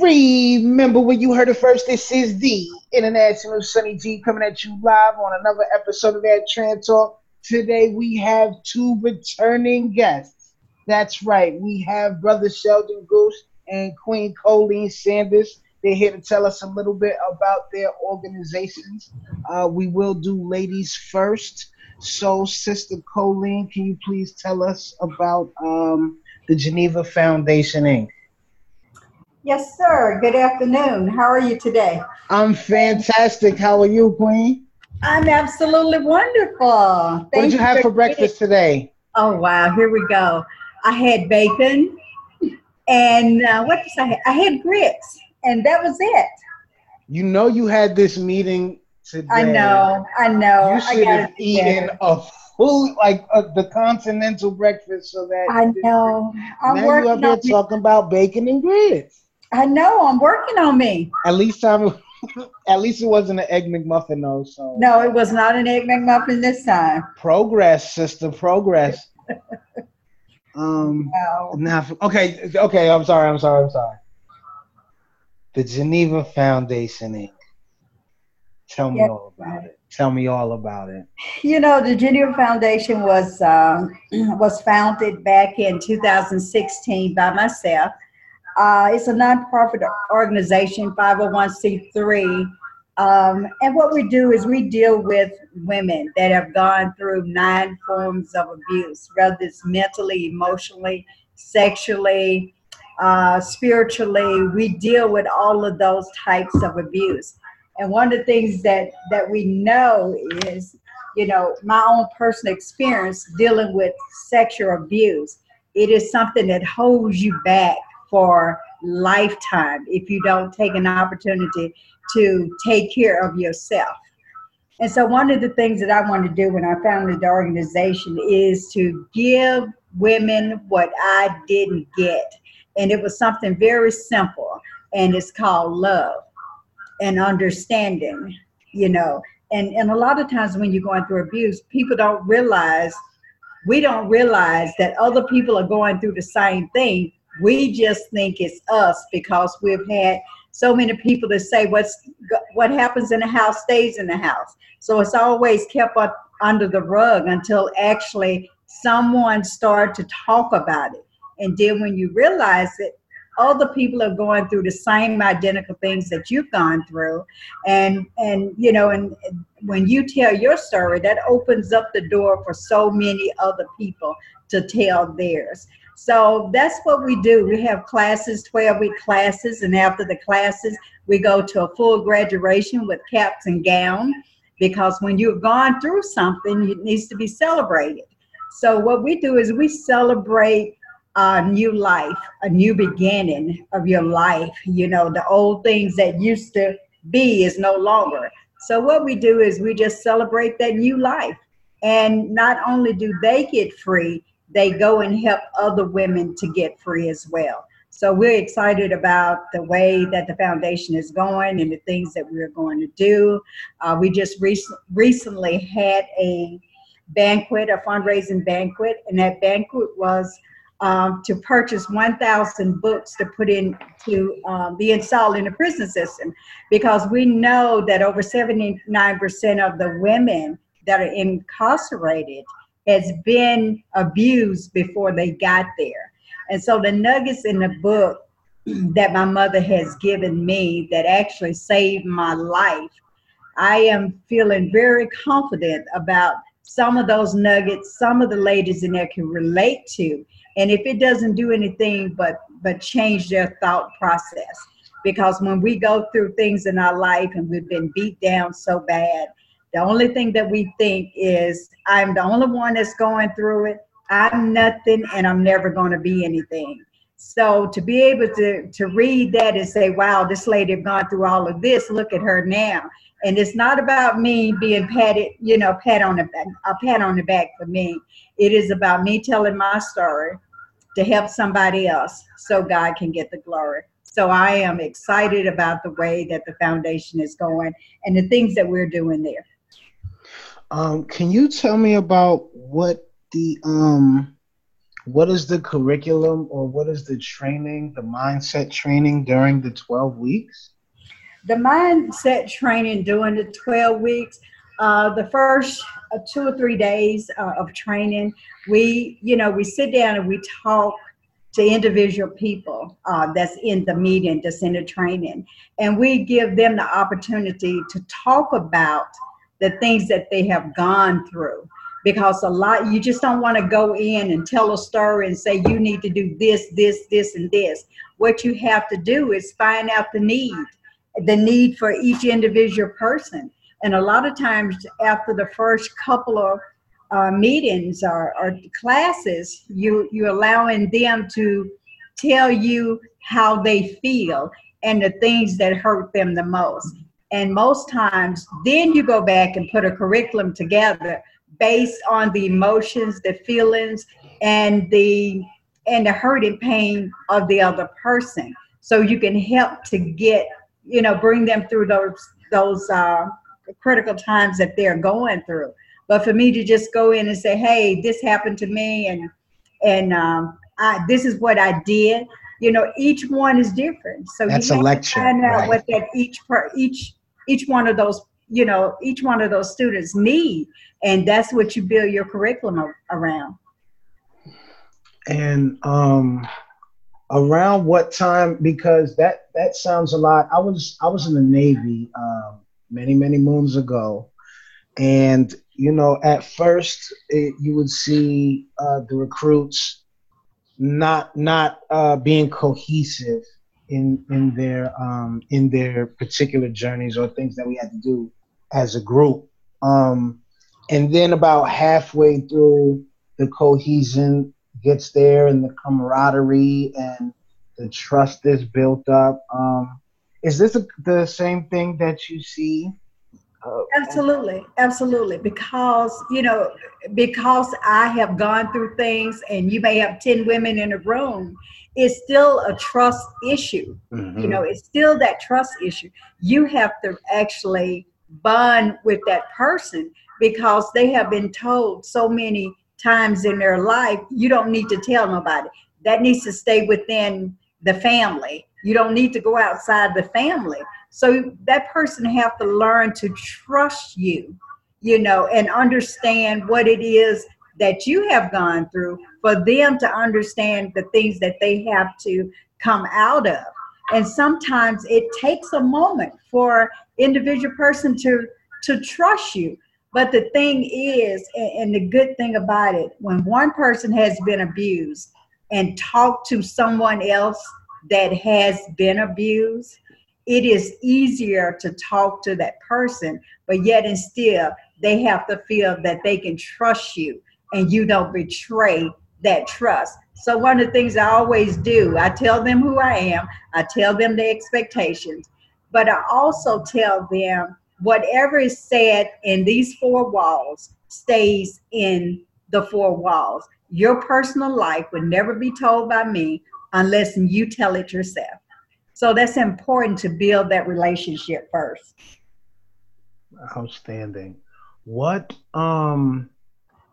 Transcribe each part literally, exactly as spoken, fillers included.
Remember when you heard it first, this is the International Sunny G coming at you live on another episode of that Trans Talk. Today we have two returning guests. That's right, we have Brother Sheldon Goose and Queen Colleen Sanders. They're here to tell us a little bit about their organizations. Uh, we will do ladies first. So, Sister Colleen, can you please tell us about um, the Geneva Foundation, Incorporated? Yes, sir. Good afternoon. How are you today? I'm fantastic. How are you, Queen? I'm absolutely wonderful. Thank what did you, you have for breakfast me. today? Oh, wow. Here we go. I had bacon and uh, what did I have? I had grits, and that was it. You know you had this meeting today. I know. I know. You should I have eaten a full, like uh, the continental breakfast so that. I know. I'm now working you up here talking about bacon and grits. I know, I'm working on me. At least I'm. At least it wasn't an Egg McMuffin, though. So. No, it was not an Egg McMuffin this time. Progress, sister, progress. um. Wow. Nah, okay, okay, I'm sorry, I'm sorry, I'm sorry. The Geneva Foundation, Incorporated. Tell me yes. all about it. Tell me all about it. You know, the Geneva Foundation was, uh, was founded back in two thousand sixteen by myself. Uh, it's a nonprofit organization, five oh one c three, um, and what we do is we deal with women that have gone through nine forms of abuse, whether it's mentally, emotionally, sexually, uh, spiritually. We deal with all of those types of abuse, and one of the things that, that we know is, you know, my own personal experience dealing with sexual abuse, it is something that holds you back for lifetime if you don't take an opportunity to take care of yourself. And so one of the things that I wanted to do when I founded the organization is to give women what I didn't get. And it was something very simple, and it's called love and understanding, you know. And, and a lot of times when you're going through abuse, people don't realize, we don't realize that other people are going through the same thing. We just think it's us because we've had so many people that say what's what happens in the house stays in the house. So it's always kept up under the rug until actually someone started to talk about it. And then when you realize it, other people are going through the same identical things that you've gone through. And, and you know, and when you tell your story, that opens up the door for so many other people to tell theirs. So that's what we do. We have classes, twelve-week classes, and after the classes, we go to a full graduation with caps and gown, because when you've gone through something, it needs to be celebrated. So what we do is we celebrate a new life, a new beginning of your life. You know, the old things that used to be is no longer. So what we do is we just celebrate that new life. And not only do they get free, they go and help other women to get free as well. So we're excited about the way that the foundation is going and the things that we're going to do. Uh, we just rec- recently had a banquet, a fundraising banquet, and that banquet was um, to purchase one thousand books to put in to um, be installed in the prison system, because we know that over seventy-nine percent of the women that are incarcerated has been abused before they got there. And so the nuggets in the book that my mother has given me that actually saved my life, I am feeling very confident about some of those nuggets, some of the ladies in there can relate to. And if it doesn't do anything but, but change their thought process, because when we go through things in our life and we've been beat down so bad, the only thing that we think is, I'm the only one that's going through it. I'm nothing, and I'm never going to be anything. So to be able to, to read that and say, wow, this lady has gone through all of this. Look at her now. And it's not about me being patted, you know, pat on the back, a pat on the back for me. It is about me telling my story to help somebody else so God can get the glory. So I am excited about the way that the foundation is going and the things that we're doing there. Um, can you tell me about what the um, what is the curriculum or what is the training, the mindset training during the twelve weeks? The mindset training during the twelve weeks, uh, the first two or three days uh, of training, we, you know, we sit down and we talk to individual people uh, that's in the meeting, that's in the training. And we give them the opportunity to talk about the things that they have gone through. Because a lot, you just don't want to go in and tell a story and say, you need to do this, this, this, and this. What you have to do is find out the need, the need for each individual person. And a lot of times after the first couple of uh, meetings or, or classes, you, you're allowing them to tell you how they feel and the things that hurt them the most. And most times, then you go back and put a curriculum together based on the emotions, the feelings, and the and the hurt and pain of the other person. So you can help to get, you know, bring them through those those uh, critical times that they're going through. But for me to just go in and say, hey, this happened to me, and and um, I, this is what I did. You know, each one is different. So that's you have a lecture, to find out right. what that each per, each each one of those. You know, each one of those students need, and that's what you build your curriculum around. And um, around what time? Because that that sounds a lot. I was I was in the Navy um, many many moons ago, and you know, at first it, you would see uh, the recruits not not uh, being cohesive in in their um in their particular journeys or things that we had to do as a group, um and then about halfway through the cohesion gets there and the camaraderie and the trust is built up. Um is this a, the same thing that you see? Uh, absolutely absolutely because you know because I have gone through things, and you may have ten women in a room, it's still a trust issue. Mm-hmm. You know, it's still that trust issue. You have to actually bond with that person because they have been told so many times in their life, you don't need to tell nobody. That needs to stay within the family. You don't need to go outside the family. So that person has to learn to trust you, you know, and understand what it is that you have gone through for them to understand the things that they have to come out of. And sometimes it takes a moment for individual person to, to trust you. But the thing is, and the good thing about it, when one person has been abused and talked to someone else that has been abused, it is easier to talk to that person, but yet and still they have to feel that they can trust you and you don't betray that trust. So one of the things I always do, I tell them who I am, I tell them the expectations, but I also tell them whatever is said in these four walls stays in the four walls. Your personal life would never be told by me unless you tell it yourself. So that's important to build that relationship first. Outstanding. What, um,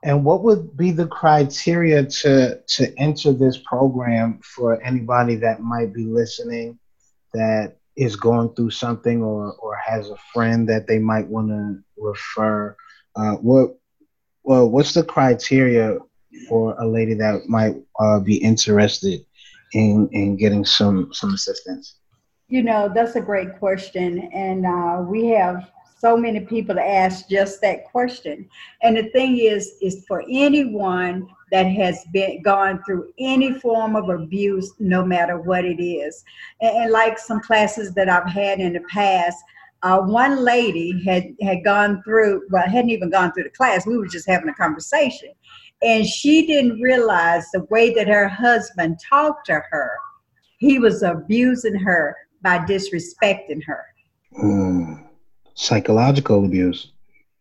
and what would be the criteria to to enter this program for anybody that might be listening that is going through something or or has a friend that they might want to refer? Uh, what well, what's the criteria for a lady that might uh, be interested in in getting some some assistance? You know, that's a great question, and uh, we have so many people to ask just that question. And the thing is, is for anyone that has been gone through any form of abuse, no matter what it is. And, and like some classes that I've had in the past, uh, one lady had, had gone through, well, hadn't even gone through the class. We were just having a conversation. And she didn't realize the way that her husband talked to her. He was abusing her by disrespecting her. Mm. Psychological abuse.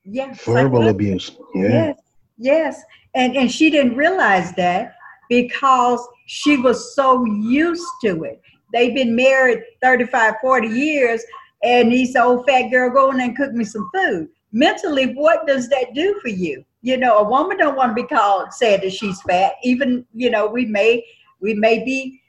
Yes. Verbal abuse. Yeah. Yes. Yes. And and she didn't realize that because she was so used to it. They've been married thirty-five, forty years, and these old fat girl, go in and cook me some food. Mentally, what does that do for you? You know, a woman don't want to be called, said that she's fat. Even, you know, we may we may be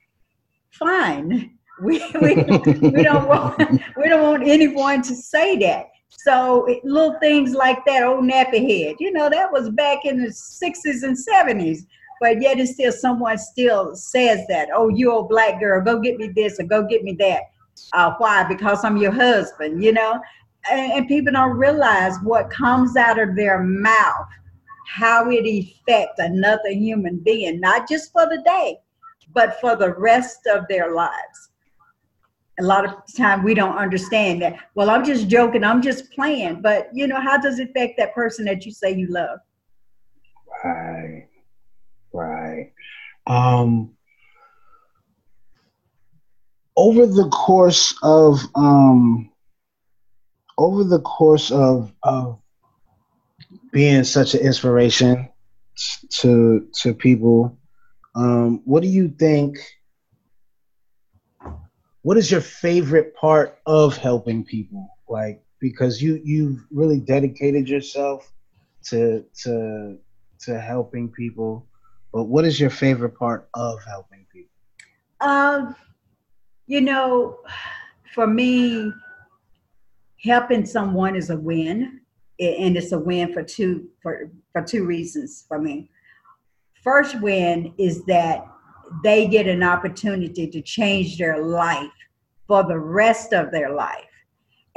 fine. We we, we don't want we don't want anyone to say that. So it, little things like that, old nappy head, you know, that was back in the sixties and seventies. But yet it's still, someone still says that, oh, you old black girl, go get me this or go get me that. Uh, why? Because I'm your husband, you know. And, and people don't realize what comes out of their mouth, how it affects another human being, not just for the day, but for the rest of their lives. A lot of time we don't understand that. Well, I'm just joking. I'm just playing. But, you know, how does it affect that person that you say you love? Right. Right. Um, over the course of, um, over the course of, of being such an inspiration to, to people, um, what do you think? What is your favorite part of helping people? Like, because you, you've really dedicated yourself to, to, to helping people, but what is your favorite part of helping people? Um, you know, for me, helping someone is a win, and it's a win for two, for, for two reasons for me. First win is that they get an opportunity to change their life for the rest of their life.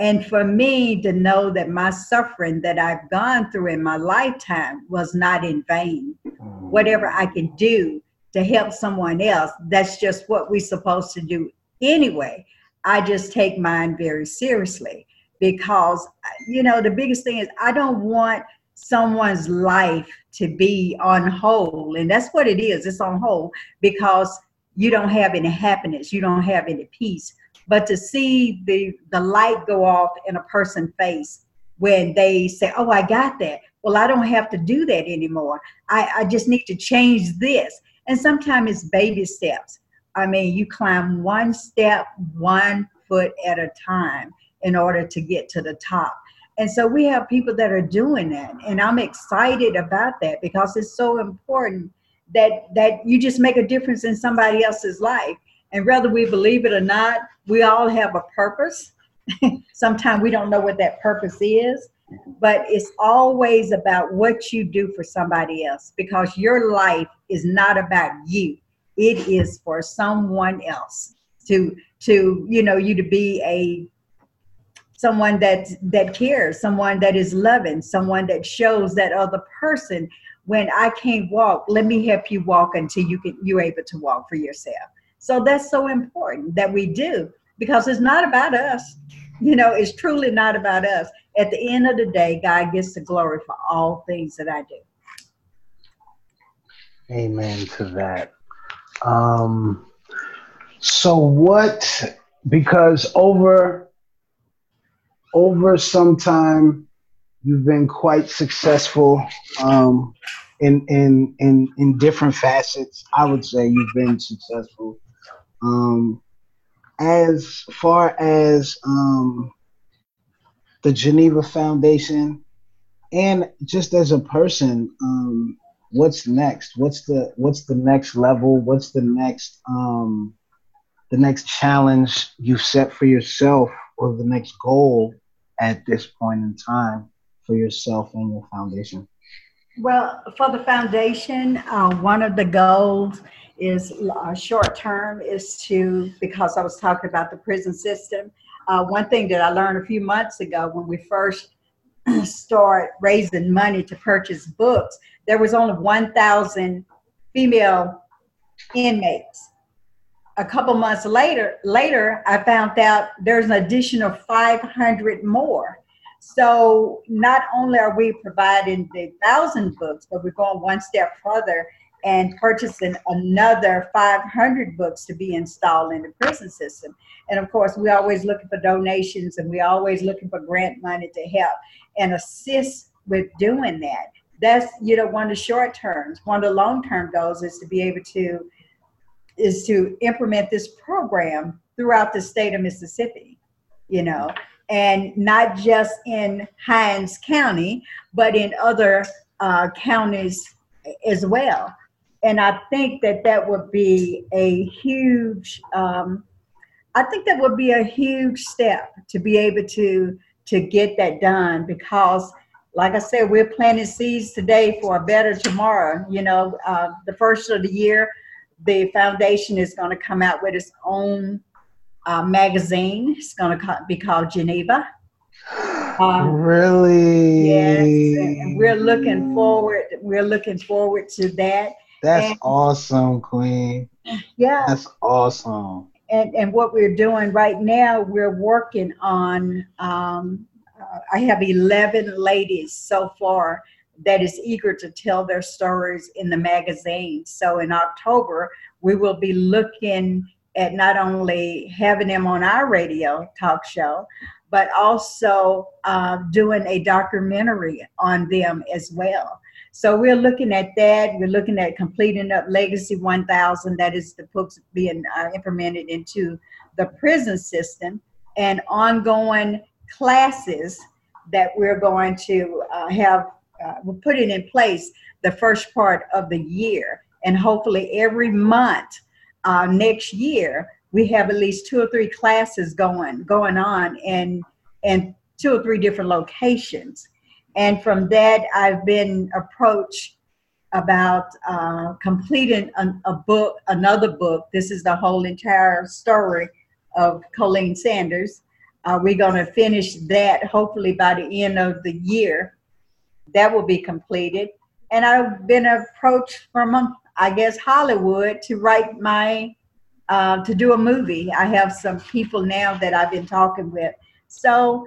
And for me to know that my suffering that I've gone through in my lifetime was not in vain. Whatever I can do to help someone else, that's just what we're supposed to do anyway. I just take mine very seriously because, you know, the biggest thing is I don't want someone's life to be on hold, and that's what it is. It's on hold because you don't have any happiness, you don't have any peace. But to see the the light go off in a person's face when they say, oh, I got that. Well, I don't have to do that anymore. I, I just need to change this. And sometimes it's baby steps. I mean, you climb one step, one foot at a time in order to get to the top. And so we have people that are doing that. And I'm excited about that because it's so important that that you just make a difference in somebody else's life. And whether we believe it or not, we all have a purpose. Sometimes we don't know what that purpose is, but it's always about what you do for somebody else because your life is not about you. It is for someone else to, to you know, you to be a someone that that cares, someone that is loving, someone that shows that other person, when I can't walk, let me help you walk until you can, you're able to walk for yourself. So that's so important that we do because it's not about us. You know, it's truly not about us. At the end of the day, God gets the glory for all things that I do. Amen to that. Um, so what, because over, over some time, you've been quite successful um, in, in, in, in different facets. I would say you've been successful. Um, as far as um, the Geneva Foundation and just as a person, um, what's next? What's the what's the next level? What's the next um, the next challenge you've set for yourself or the next goal at this point in time for yourself and your foundation? Well, for the foundation, uh, one of the goals is uh, short term is to, because I was talking about the prison system, uh, one thing that I learned a few months ago when we first started raising money to purchase books, there was only one thousand female inmates. A couple months later, later I found out there's an additional five hundred more. So not only are we providing the one thousand books, but we're going one step further and purchasing another five hundred books to be installed in the prison system. And of course, we're always looking for donations and we're always looking for grant money to help and assist with doing that. That's, you know, one of the short terms. One of the long-term goals is to be able to, is to implement this program throughout the state of Mississippi, you know, and not just in Hinds County, but in other uh, counties as well. And I think that that would be a huge, um, I think that would be a huge step to be able to, to get that done, because like I said, we're planting seeds today for a better tomorrow. You know, uh, the first of the year, the foundation is going to come out with its own uh, magazine. It's going to be called Geneva. Uh, really? Yes. And we're looking forward. We're looking forward to that. That's and, awesome, Queen. Yeah. That's awesome. And and what we're doing right now, we're working on, um, uh, I have eleven ladies so far that is eager to tell their stories in the magazine. So in October, we will be looking at not only having them on our radio talk show, but also uh, doing a documentary on them as well. So we're looking at that. We're looking at completing up Legacy one thousand. That is the books being uh, implemented into the prison system, and ongoing classes that we're going to uh, have. Uh, we'll put it in place the first part of the year. And hopefully every month uh, next year, we have at least two or three classes going going on in, in two or three different locations. And from that, I've been approached about uh, completing an, a book, another book. This is the whole entire story of Colleen Sanders. Uh, we're going to finish that hopefully by the end of the year. That will be completed. And I've been approached from, I guess, Hollywood to write my, uh, to do a movie. I have some people now that I've been talking with. So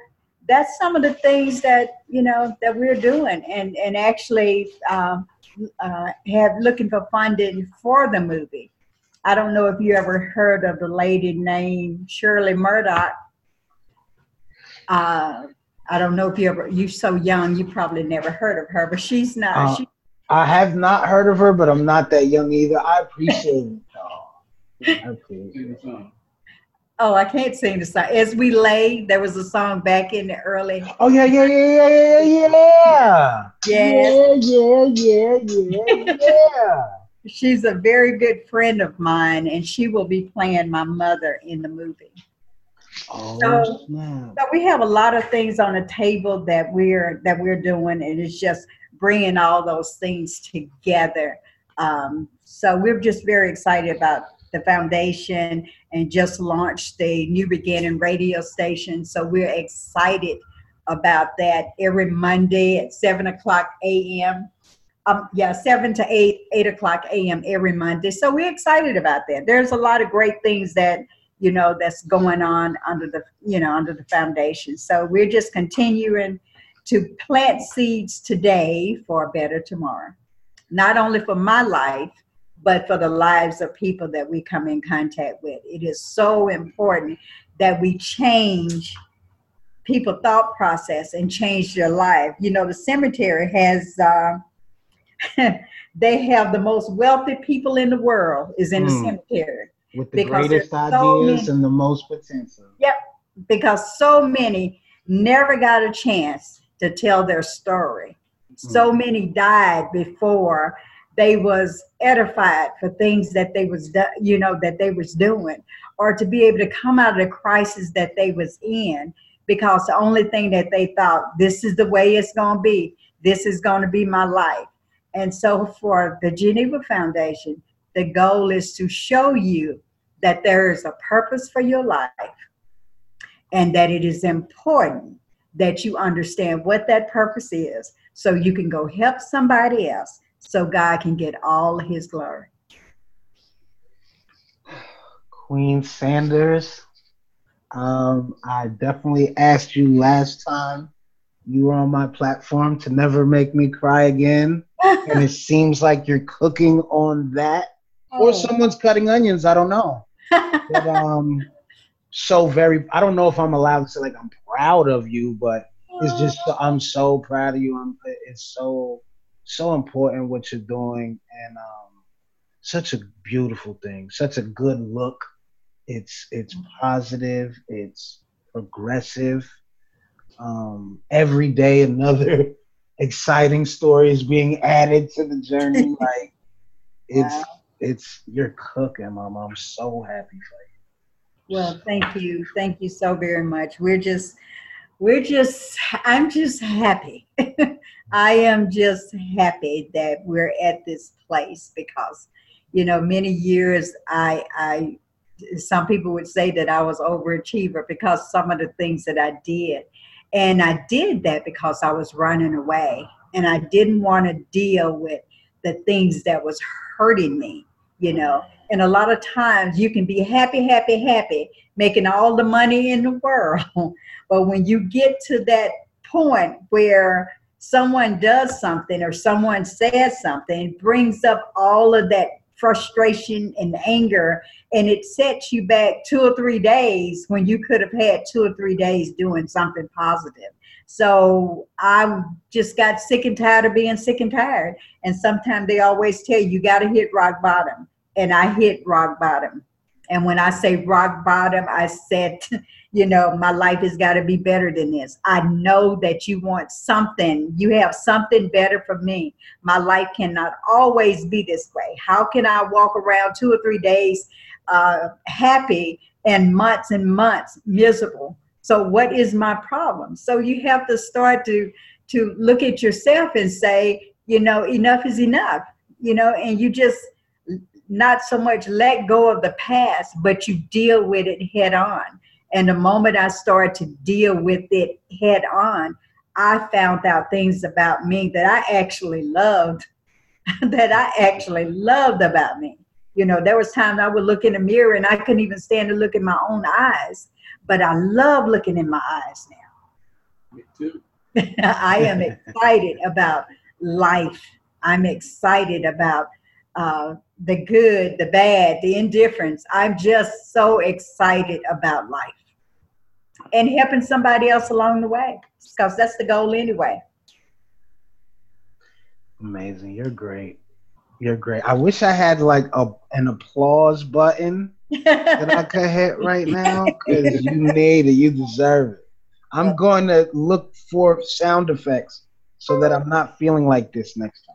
that's some of the things that, you know, that we're doing, and, and actually uh, uh, have looking for funding for the movie. I don't know if you ever heard of the lady named Shirley Murdoch. Uh, I don't know if you ever, you're so young, you probably never heard of her, but she's not. Uh, she, I have not heard of her, but I'm not that young either. I appreciate it. Oh, I appreciate it. Oh, I can't sing the song. As We Lay, there was a song back in the early. Oh, yeah, yeah, yeah, yeah, yeah, yeah. Yes. Yeah, yeah, yeah, yeah, yeah. She's a very good friend of mine, and she will be playing my mother in the movie. Oh, so, so we have a lot of things on the table that we're, that we're doing, and it's just bringing all those things together. Um, so we're just very excited about the foundation, and just launched the New Beginning radio station. So we're excited about that. Every Monday at seven o'clock a.m. Um, yeah, seven to eight, eight o'clock a.m. every Monday. So we're excited about that. There's a lot of great things that, you know, that's going on under the, you know, under the foundation. So we're just continuing to plant seeds today for a better tomorrow. Not only for my life, but for the lives of people that we come in contact with. It is so important that we change people's thought process and change their life. You know, the cemetery has, uh, they have the most wealthy people in the world is in mm. the cemetery. With the greatest so ideas many, and the most potential. Yep, because so many never got a chance to tell their story. Mm. So many died before they was edified for things that they was, do, you know, that they was doing, or to be able to come out of the crisis that they was in, because the only thing that they thought, this is the way it's going to be. This is going to be my life. And so for the Geneva Foundation, the goal is to show you that there is a purpose for your life, and that it is important that you understand what that purpose is, so you can go help somebody else, so God can get all his glory. Queen Sanders, um, I definitely asked you last time you were on my platform to never make me cry again. And it seems like you're cooking on that. Oh. Or someone's cutting onions, I don't know. But, um, so very, I don't know if I'm allowed to say like I'm proud of you, but it's just, I'm so proud of you. I'm, it's so... so important what you're doing, and um, such a beautiful thing, such a good look. It's it's positive, it's progressive. Um, every day another exciting stories being added to the journey. Like it's wow. it's you're cooking, Mama. I'm so happy for you. Well, thank you, thank you so very much. We're just, we're just, I'm just happy. I am just happy that we're at this place because, you know, many years I, I. some people would say that I was overachiever because some of the things that I did. And I did that because I was running away and I didn't want to deal with the things that was hurting me, you know. And a lot of times you can be happy, happy, happy, making all the money in the world. But when you get to that point where someone does something or someone says something, it brings up all of that frustration and anger, and it sets you back two or three days when you could have had two or three days doing something positive. So I just got sick and tired of being sick and tired. And sometimes they always tell you, you got to hit rock bottom. And I hit rock bottom. And when I say rock bottom, I said, you know, my life has got to be better than this. I know that you want something. You have something better for me. My life cannot always be this way. How can I walk around two or three days uh, happy and months and months miserable? So what is my problem? So you have to start to, to look at yourself and say, you know, enough is enough, you know, and you just not so much let go of the past, but you deal with it head on. And the moment I started to deal with it head on, I found out things about me that I actually loved, that I actually loved about me. You know, there was times I would look in the mirror and I couldn't even stand to look in my own eyes, but I love looking in my eyes now. Me too. I am excited about life. I'm excited about Uh, the good, the bad, the indifference. I'm just so excited about life and helping somebody else along the way because that's the goal anyway. Amazing. You're great. You're great. I wish I had like a an applause button that I could hit right now because you need it. You deserve it. I'm going to look for sound effects so that I'm not feeling like this next time.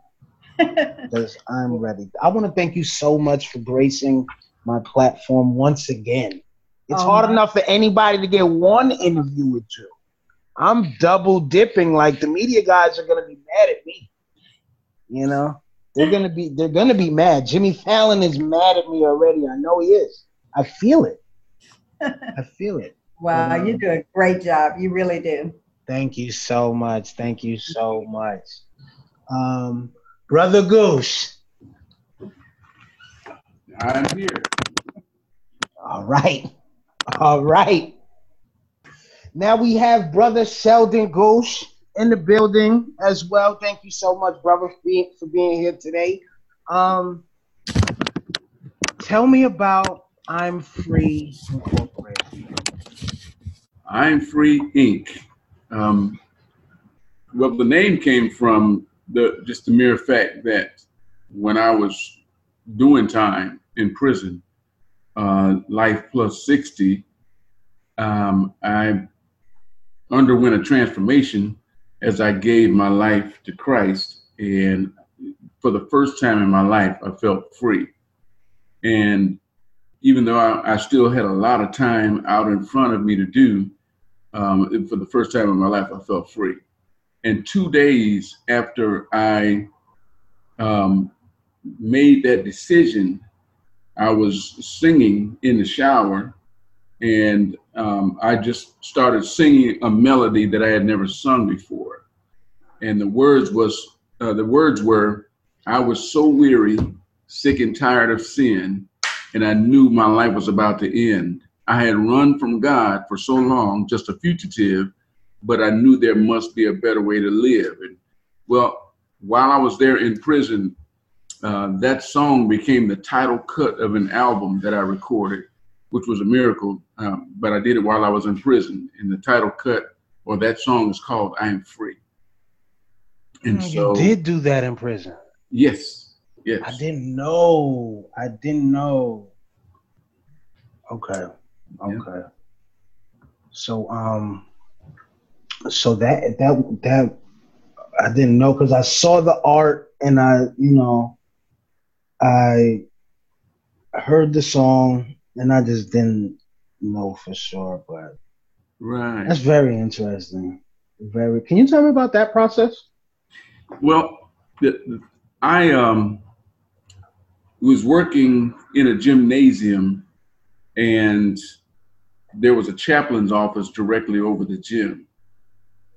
Because I'm ready. I want to thank you so much for gracing my platform once again. It's oh, hard my. enough for anybody to get one interview with you. I'm double dipping. Like the media guys are gonna be mad at me. You know, they're gonna be they're gonna be mad. Jimmy Fallon is mad at me already. I know he is. I feel it. I feel it. Wow, you know? You do a great job. You really do. Thank you so much. Thank you so much. Um. Brother Goose. I'm here. All right. All right. Now we have Brother Sheldon Goose in the building as well. Thank you so much, brother, for being, for being here today. Um, tell me about I'm Free Incorporated. I'm Free, Incorporated. Um, well, the name came from The, just the mere fact that when I was doing time in prison, uh, life plus sixty, um, I underwent a transformation as I gave my life to Christ. And for the first time in my life, I felt free. And even though I, I still had a lot of time out in front of me to do, um, for the first time in my life, I felt free. And two days after I um, made that decision, I was singing in the shower, and um, I just started singing a melody that I had never sung before. And the words was uh, the words were, "I was so weary, sick and tired of sin, and I knew my life was about to end. I had run from God for so long, just a fugitive, but I knew there must be a better way to live." And well, while I was there in prison, uh, that song became the title cut of an album that I recorded, which was a miracle, um, but I did it while I was in prison. And the title cut, or that song, is called I Am Free. And you so, did do that in prison? Yes, yes. I didn't know, I didn't know. Okay, okay. Yeah. So, um, So that that that I didn't know because I saw the art and I, you know, I heard the song and I just didn't know for sure. But right, that's very interesting. Very. Can you tell me about that process? Well, I um, was working in a gymnasium and there was a chaplain's office directly over the gym.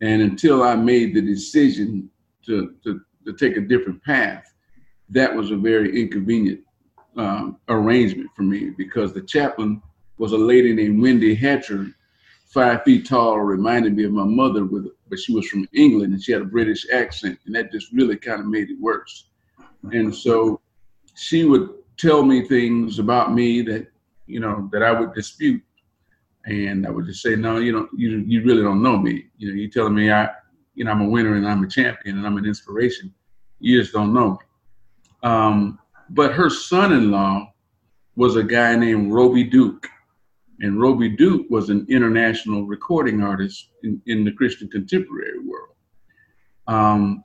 And until I made the decision to, to, to take a different path, that was a very inconvenient um, arrangement for me because the chaplain was a lady named Wendy Hatcher, five feet tall, reminded me of my mother, with, but she was from England and she had a British accent, and that just really kind of made it worse. And so she would tell me things about me that, you know, that I would dispute. And I would just say, no, you don't, you you really don't know me. You know, you're telling me I, you know, I'm a winner and I'm a champion and I'm an inspiration. You just don't know me. Um, but her son-in-law was a guy named Roby Duke, and Roby Duke was an international recording artist in, in the Christian contemporary world. Um,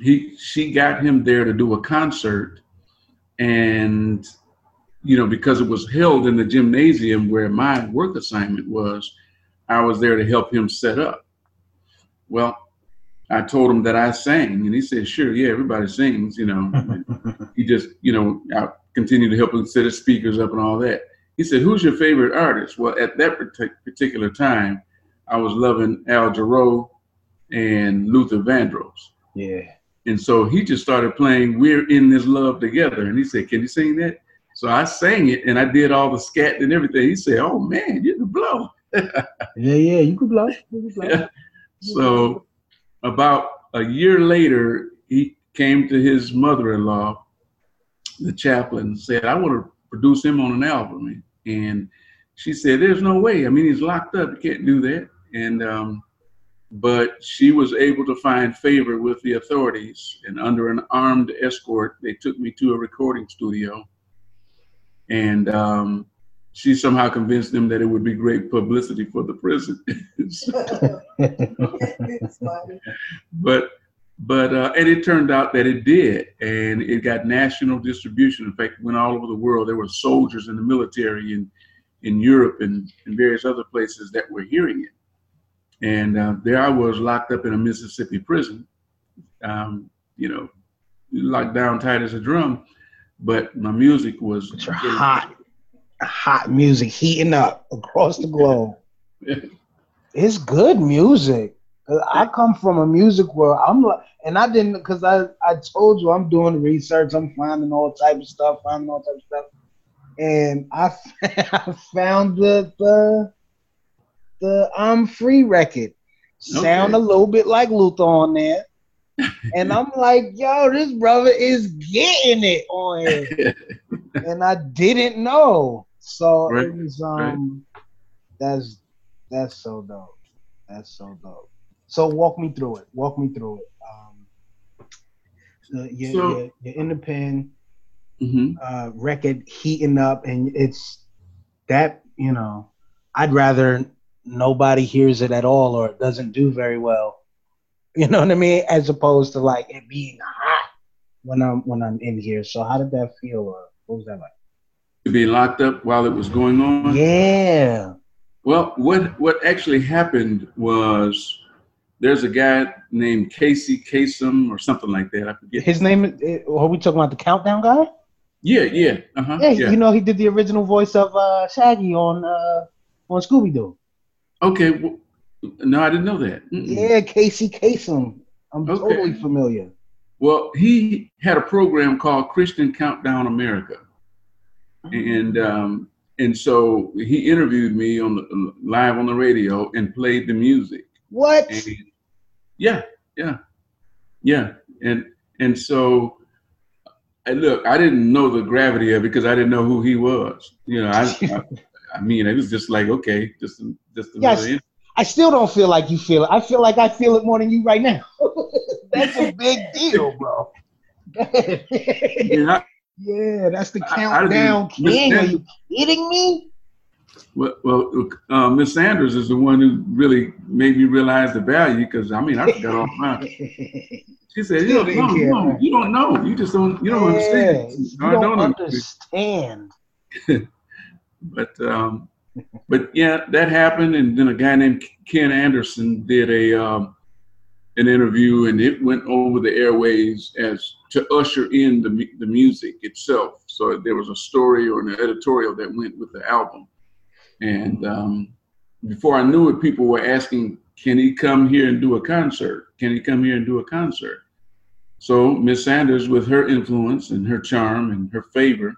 he she got him there to do a concert, and you know, because it was held in the gymnasium where my work assignment was, I was there to help him set up. Well, I told him that I sang, and he said, sure, yeah, everybody sings, you know. And he just, you know, I continued to help him set his speakers up and all that. He said, who's your favorite artist? Well, at that particular time, I was loving Al Jarreau and Luther Vandross. Yeah. And so he just started playing We're in This Love Together, and he said, can you sing that? So I sang it, and I did all the scat and everything. He said, oh, man, you can blow. yeah, yeah, you can blow. You can blow. Yeah. So about a year later, he came to his mother-in-law, the chaplain, and said, I want to produce him on an album. And she said, there's no way. I mean, he's locked up. You can't do that. And um, but she was able to find favor with the authorities. And under an armed escort, they took me to a recording studio. And um, she somehow convinced them that it would be great publicity for the prison. but but uh, and it turned out that it did, and it got national distribution. In fact, it went all over the world. There were soldiers in the military in in Europe and, and various other places that were hearing it. And uh, there I was locked up in a Mississippi prison, um, you know, locked down tight as a drum. But my music was your hot, hot music heating up across the globe. It's good music. I come from a music world. I'm like, and I didn't, because I, I told you I'm doing research. I'm finding all type of stuff, finding all type of stuff. And I, I found the, the, the I'm Free record. Sound okay. A little bit like Luther on there. And I'm like, yo, this brother is getting it on here. And I didn't know. So right, it was um right. that's that's so dope. That's so dope. So walk me through it. Walk me through it. Um you're, so, you're, you're in the pen, mm-hmm. uh record heating up, and it's that, you know, I'd rather nobody hears it at all or it doesn't do very well. You know what I mean? As opposed to like it being hot when I'm when I'm in here. So how did that feel? Or what was that like? To be locked up while it was going on? Yeah. Well, what what actually happened was there's a guy named Casey Kasem or something like that. I forget his name. Are we talking about the Countdown guy? Yeah, yeah, uh-huh. Yeah, yeah. You know, he did the original voice of uh, Shaggy on uh, on Scooby-Doo. Okay. Well, no, I didn't know that. Mm-mm. Yeah, Casey Kasem. I'm okay. Totally familiar. Well, he had a program called Christian Countdown America. And um, and so he interviewed me on the, live on the radio and played the music. What? And, yeah, yeah, yeah. And and so, and look, I didn't know the gravity of it because I didn't know who he was. You know, I I, I mean, it was just like, okay, just, just another yes. interview. I still don't feel like you feel it. I feel like I feel it more than you right now. That's a big deal, bro. yeah, yeah, that's the Countdown I, I king. Are you kidding me? Well, well uh, Miss Sanders is the one who really made me realize the value, because I mean, I forgot all mine. She said, you don't, no, you, don't, you don't know. You just don't, you don't yeah, understand. You don't, don't understand. understand. But, um, but yeah, that happened. And then a guy named Ken Anderson did a, um, an interview, and it went over the airwaves as to usher in the, the music itself. So there was a story or an editorial that went with the album. And um, before I knew it, people were asking, can he come here and do a concert? Can he come here and do a concert? So Miss Sanders, with her influence and her charm and her favor,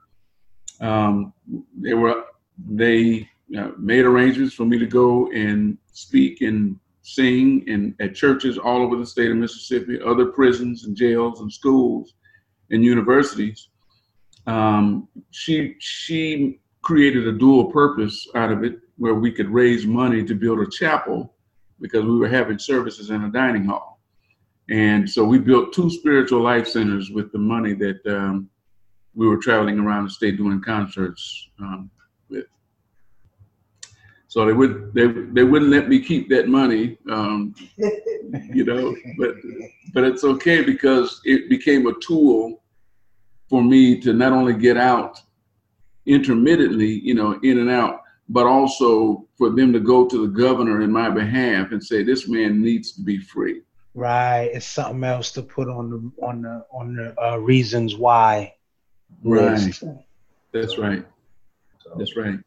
um, they were they uh, made arrangements for me to go and speak and sing in at churches all over the state of Mississippi, other prisons and jails and schools and universities. Um, she she created a dual purpose out of it, where we could raise money to build a chapel, because we were having services in a dining hall. And so we built two spiritual life centers with the money that um, we were traveling around the state doing concerts um, with. So they would they they wouldn't let me keep that money, um, you know. But but it's okay, because it became a tool for me to not only get out intermittently, you know, in and out, but also for them to go to the governor in my behalf and say, this man needs to be free. Right, it's something else to put on the on the on the uh, reasons why. Right, list. That's right. So. That's right.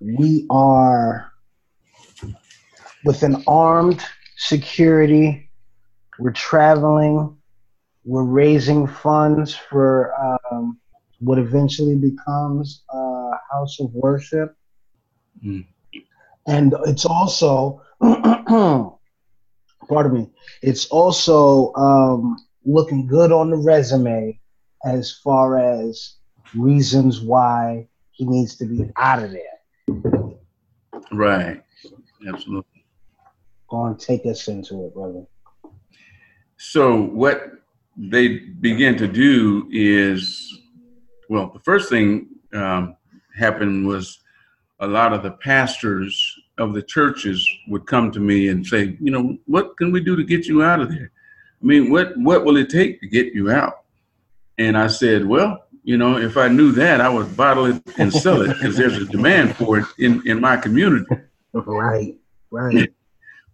We are with an armed security. We're traveling. We're raising funds for um, what eventually becomes a house of worship. Mm. And it's also, pardon me, it's also um, looking good on the resume as far as reasons why he needs to be out of there. Right, absolutely. Go on, take us into it, brother. So what they began to do is, well, the first thing um, happened was a lot of the pastors of the churches would come to me and say, you know, what can we do to get you out of there? I mean, what, what will it take to get you out? And I said, well, you know, if I knew that, I would bottle it and sell it, because there's a demand for it in, in my community. Right, right.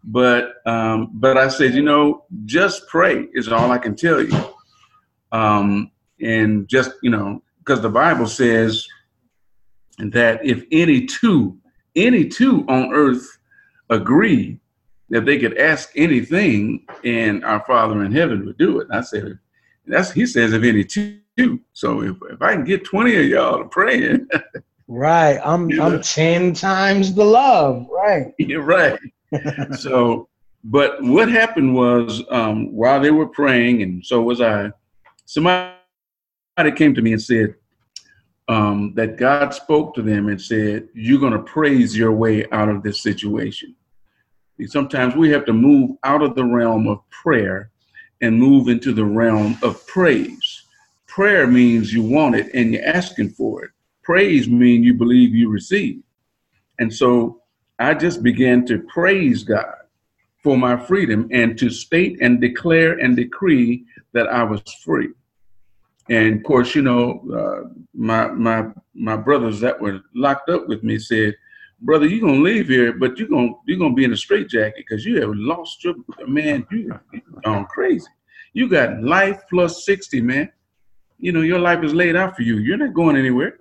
But um, but I said, you know, just pray is all I can tell you. Um, and just, you know, because the Bible says that if any two, any two on earth agree that they could ask anything, and our Father in heaven would do it. And I said, that's, he says, if any two. So if, if I can get twenty of y'all to pray, right, I'm you know, I'm ten times the love, right? You're right. So, but what happened was um, while they were praying, and so was I, somebody came to me and said um, that God spoke to them and said, "You're going to praise your way out of this situation." Sometimes we have to move out of the realm of prayer and move into the realm of praise. Prayer means you want it and you're asking for it. Praise means you believe you receive. And so I just began to praise God for my freedom, and to state and declare and decree that I was free. And of course, you know, uh, my my my brothers that were locked up with me said, "Brother, you're gonna leave here, but you're gonna you're gonna be in a straitjacket, because you have lost your man. You gone crazy. You got life plus sixty, man. You know, your life is laid out for you. You're not going anywhere."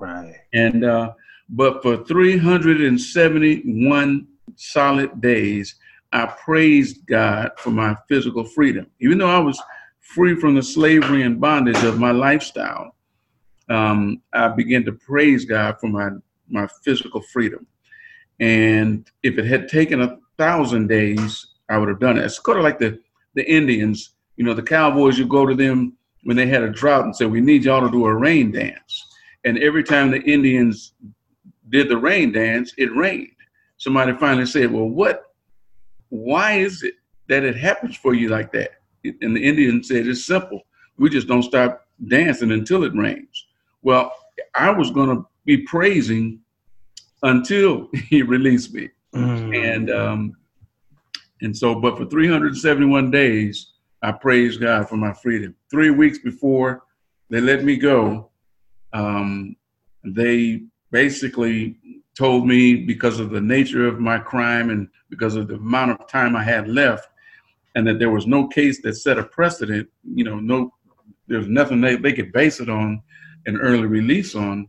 Right. And, uh, but for three hundred seventy-one solid days, I praised God for my physical freedom. Even though I was free from the slavery and bondage of my lifestyle, um, I began to praise God for my, my physical freedom. And if it had taken a thousand days, I would have done it. It's kind of like the, the Indians, you know, the cowboys, you go to them when they had a drought and said, "We need y'all to do a rain dance." And every time the Indians did the rain dance, it rained. Somebody finally said, "Well, what, why is it that it happens for you like that?" And the Indian said, "It's simple. We just don't stop dancing until it rains." Well, I was going to be praising until he released me. Mm. And um, and so, but for three hundred seventy-one days, I praised God for my freedom. Three weeks before they let me go, um, they basically told me, because of the nature of my crime and because of the amount of time I had left, and that there was no case that set a precedent, you know, no, there's nothing they, they could base it on, an early release on.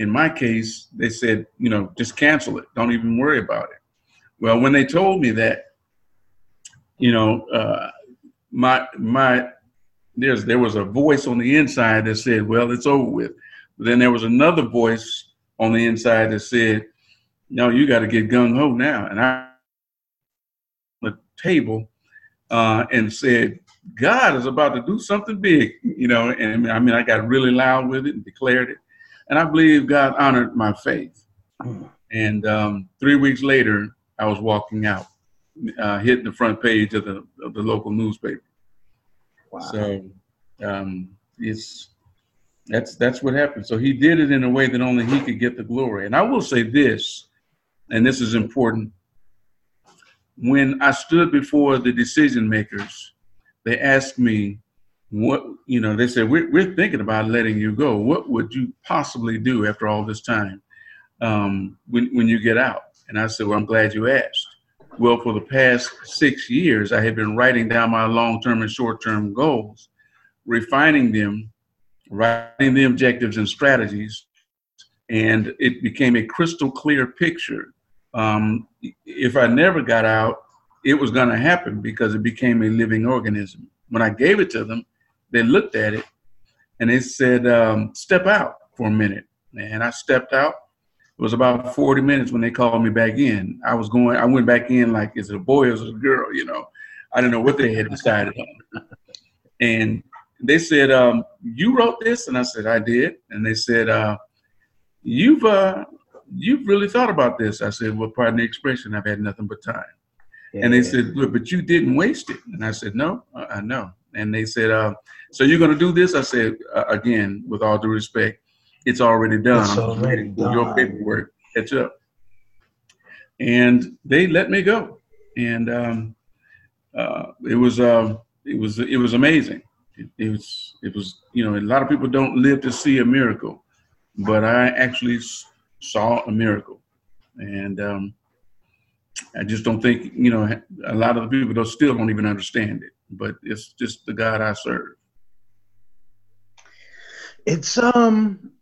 In my case, they said, you know, just cancel it. Don't even worry about it. Well, when they told me that, you know, uh, my my there's there was a voice on the inside that said, well, it's over with. But then there was another voice on the inside that said, no, you got to get gung-ho now. And I on the table uh, and said, God is about to do something big, you know. And I mean, I got really loud with it and declared it. And I believe God honored my faith. And um, three weeks later, I was walking out, uh, hitting the front page of the of the local newspaper. Wow. So um, it's that's that's what happened. So he did it in a way that only he could get the glory. And I will say this, and this is important. When I stood before the decision makers, they asked me, what, you know, they said, we're, we're thinking about letting you go. What would you possibly do after all this time um, when, when you get out? And I said, well, I'm glad you asked. Well, for the past six years, I had been writing down my long-term and short-term goals, refining them, writing the objectives and strategies, and it became a crystal clear picture. Um, if I never got out, it was going to happen because it became a living organism. When I gave it to them, they looked at it and they said, um, step out for a minute. And I stepped out. It was about forty minutes when they called me back in. I was going, I went back in like, is it a boy or is it a girl? You know, I didn't know what they had decided on. And they said, um, you wrote this? And I said, I did. And they said, uh, you've, uh, you've really thought about this. I said, well, pardon the expression, I've had nothing but time. Yeah. And they said, look, but you didn't waste it. And I said, no, I know. And they said, uh, so you're going to do this? I said, uh, again, with all due respect, it's already done. It's already done. Your paperwork, catch up. And they let me go. And um, uh, it was uh, it was it was amazing. It, it was it was you know, a lot of people don't live to see a miracle, but I actually saw a miracle. And um, I just don't think, you know, a lot of the people don't, still don't even understand it, but it's just the God I serve. It's, um,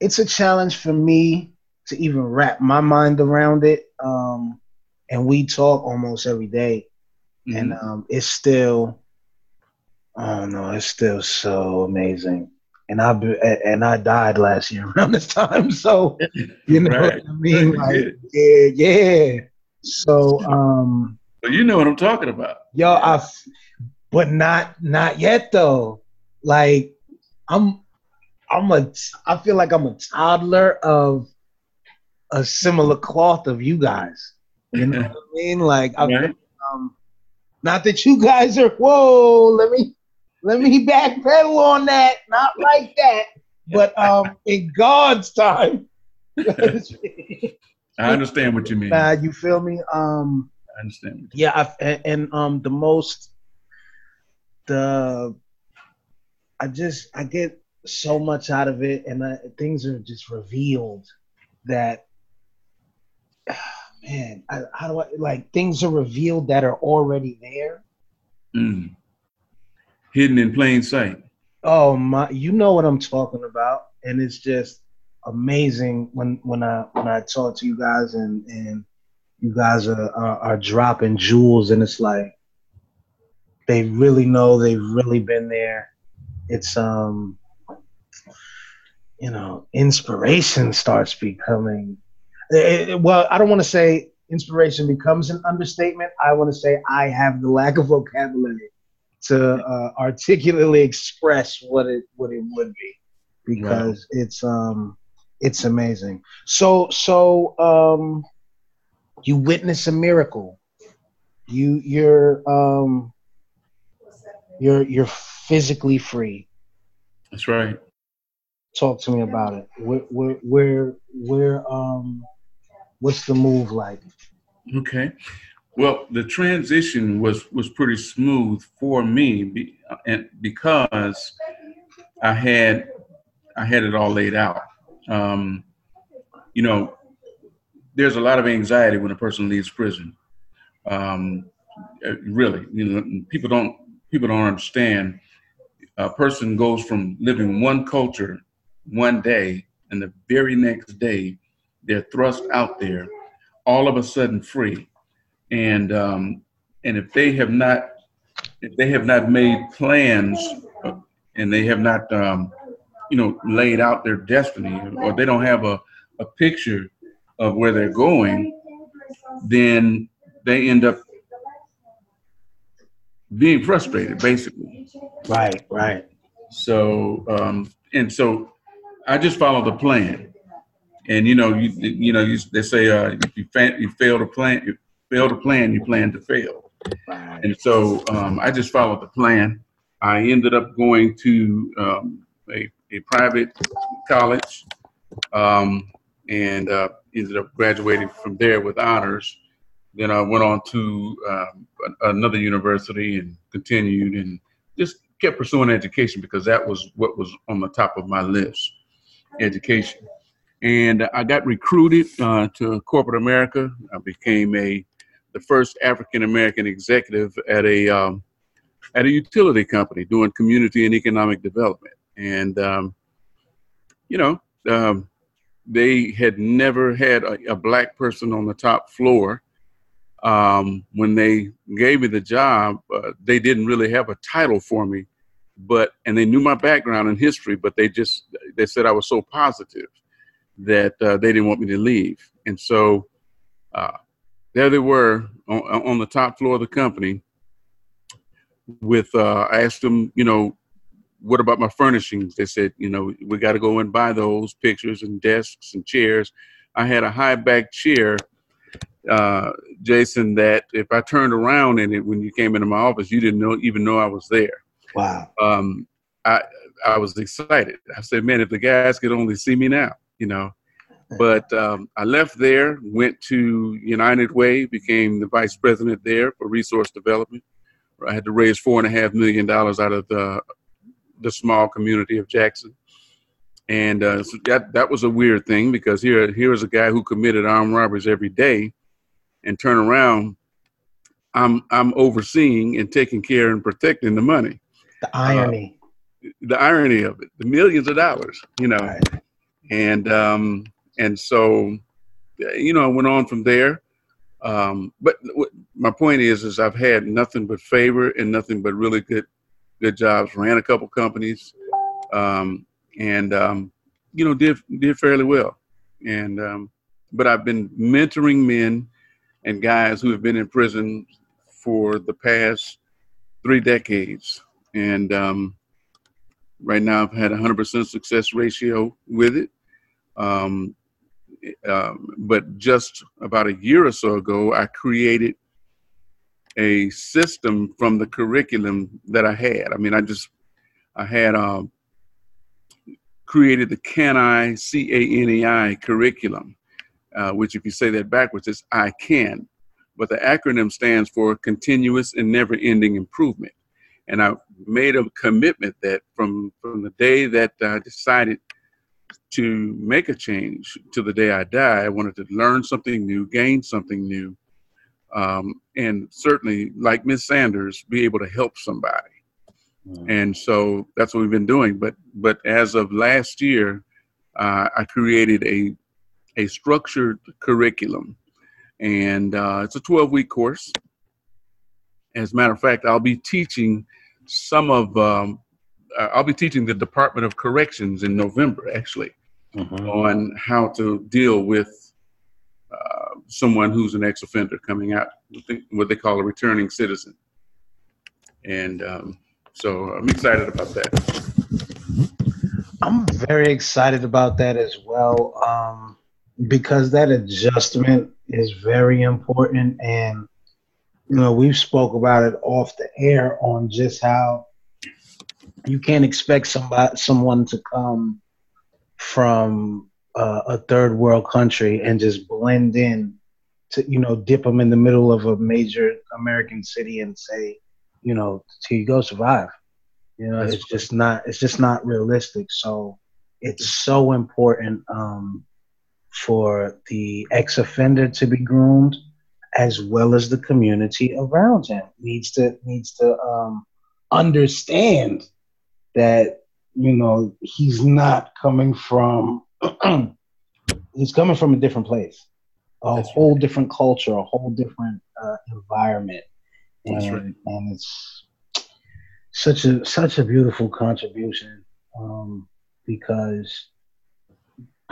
it's a challenge for me to even wrap my mind around it. Um, and we talk almost every day, mm-hmm. and um, it's still, oh no, it's still so amazing. And I, and I died last year around this time. So, you know right. what I mean? Like, yeah, yeah. So, um, well, you know what I'm talking about. Yo, I, but not, not yet though. Like I'm, I'm a, I feel like I'm a toddler of a similar cloth of you guys. You know what I mean? Like, I, right. um, not that you guys are, whoa, let me. Let me backpedal on that, not like that, but um, in God's time. I understand what you mean. Uh, you feel me? Um, I understand. Yeah, I've, and, and um, the most, the, I just, I get so much out of it, and I, things are just revealed that, oh, man, I, how do I, like, things are revealed that are already there. Mm. Hidden in plain sight. Oh my! You know what I'm talking about, and it's just amazing when when I when I talk to you guys, and and you guys are are, are dropping jewels, and it's like they really know, they've really been there. It's um, you know, inspiration starts becoming. It, it, well, I don't want to say inspiration becomes an understatement. I want to say I have the lack of vocabulary to uh, articulately express what it what it would be, because wow. it's um it's amazing. So so um you witness a miracle. You you're um you're you're physically free. That's right. Talk to me about it. Where, where, where, where um, what's the move like? Okay. Well, the transition was, was pretty smooth for me, be, and because I had I had it all laid out. Um, you know, there's a lot of anxiety when a person leaves prison. Um, really, you know, people don't people don't understand. A person goes from living one culture one day, and the very next day they're thrust out there, all of a sudden free. And um, and if they have not if they have not made plans, and they have not um, you know laid out their destiny, or they don't have a, a picture of where they're going, then they end up being frustrated, basically. Right, right. So um, and so I just follow the plan, and you know you you know you, they say uh, if you fa- you fail to plan. You, Fail to plan, you plan to fail. Right. And so um, I just followed the plan. I ended up going to um, a, a private college um, and uh, ended up graduating from there with honors. Then I went on to um, another university and continued and just kept pursuing education because that was what was on the top of my list, education. And I got recruited uh, to corporate America. I became a the first African-American executive at a um, at a utility company doing community and economic development. And, um, you know, um, they had never had a, a black person on the top floor. Um, when they gave me the job, uh, they didn't really have a title for me, but and they knew my background in history, but they just they said I was so positive that uh, they didn't want me to leave. And so uh, there they were on, on the top floor of the company with, uh, I asked them, you know, what about my furnishings? They said, you know, we got to go and buy those pictures and desks and chairs. I had a high back chair, uh, Jason, that if I turned around in it, when you came into my office, you didn't know, even know I was there. Wow. Um, I, I was excited. I said, man, if the guys could only see me now. You know, but um, I left there, went to United Way, became the vice president there for resource development. I had to raise four and a half million dollars out of the the small community of Jackson. And uh, so that that was a weird thing because here here is a guy who committed armed robberies every day and turn around. I'm I'm overseeing and taking care and protecting the money. The irony. Uh, the irony of it, the millions of dollars, you know. Right. And um, and so, you know, I went on from there. Um, but w- my point is, is I've had nothing but favor and nothing but really good, good jobs. Ran a couple companies, um, and um, you know, did did fairly well. And um, but I've been mentoring men and guys who have been in prison for the past three decades, and um, right now I've had a hundred percent success ratio with it. Um, um, but just about a year or so ago, I created a system from the curriculum that I had. I mean, I just, I had um, created the CANEI, C A N E I curriculum, uh, which if you say that backwards, it's I can. But the acronym stands for Continuous and Never-Ending Improvement. And I made a commitment that from, from the day that I decided to make a change to the day I die, I wanted to learn something new, gain something new, um, and certainly, like Miss Sanders, be able to help somebody. Mm-hmm. And so that's what we've been doing. But but as of last year, uh, I created a a structured curriculum, and uh, it's a twelve-week course. As a matter of fact, I'll be teaching some of um, I'll be teaching the Department of Corrections in November, actually, mm-hmm. on how to deal with uh, someone who's an ex-offender coming out, what they call a returning citizen. And um, so I'm excited about that. I'm very excited about that as well, um, because that adjustment is very important. And, you know, we've spoke about it off the air on just how you can't expect somebody, someone to come from uh, a third world country and just blend in to, you know, dip them in the middle of a major American city and say, you know, here you go, survive. You know, it's just not, it's just not realistic. So it's so important um, for the ex-offender to be groomed, as well as the community around him needs to, needs to um, understand that, you know, he's not coming from, he's coming from a different place, a That's whole right. different culture, a whole different uh, environment. That's and, right. and it's such a, such a beautiful contribution um, because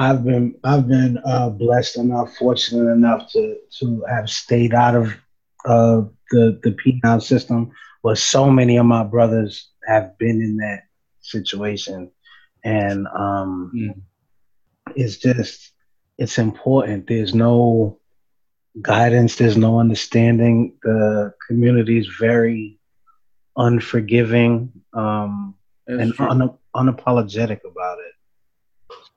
I've been I've been uh, blessed enough, fortunate enough to, to have stayed out of uh, the the penal system, but so many of my brothers have been in that situation, and um, mm. it's just it's important. There's no guidance. There's no understanding. The community is very unforgiving um, and un- unapologetic about it.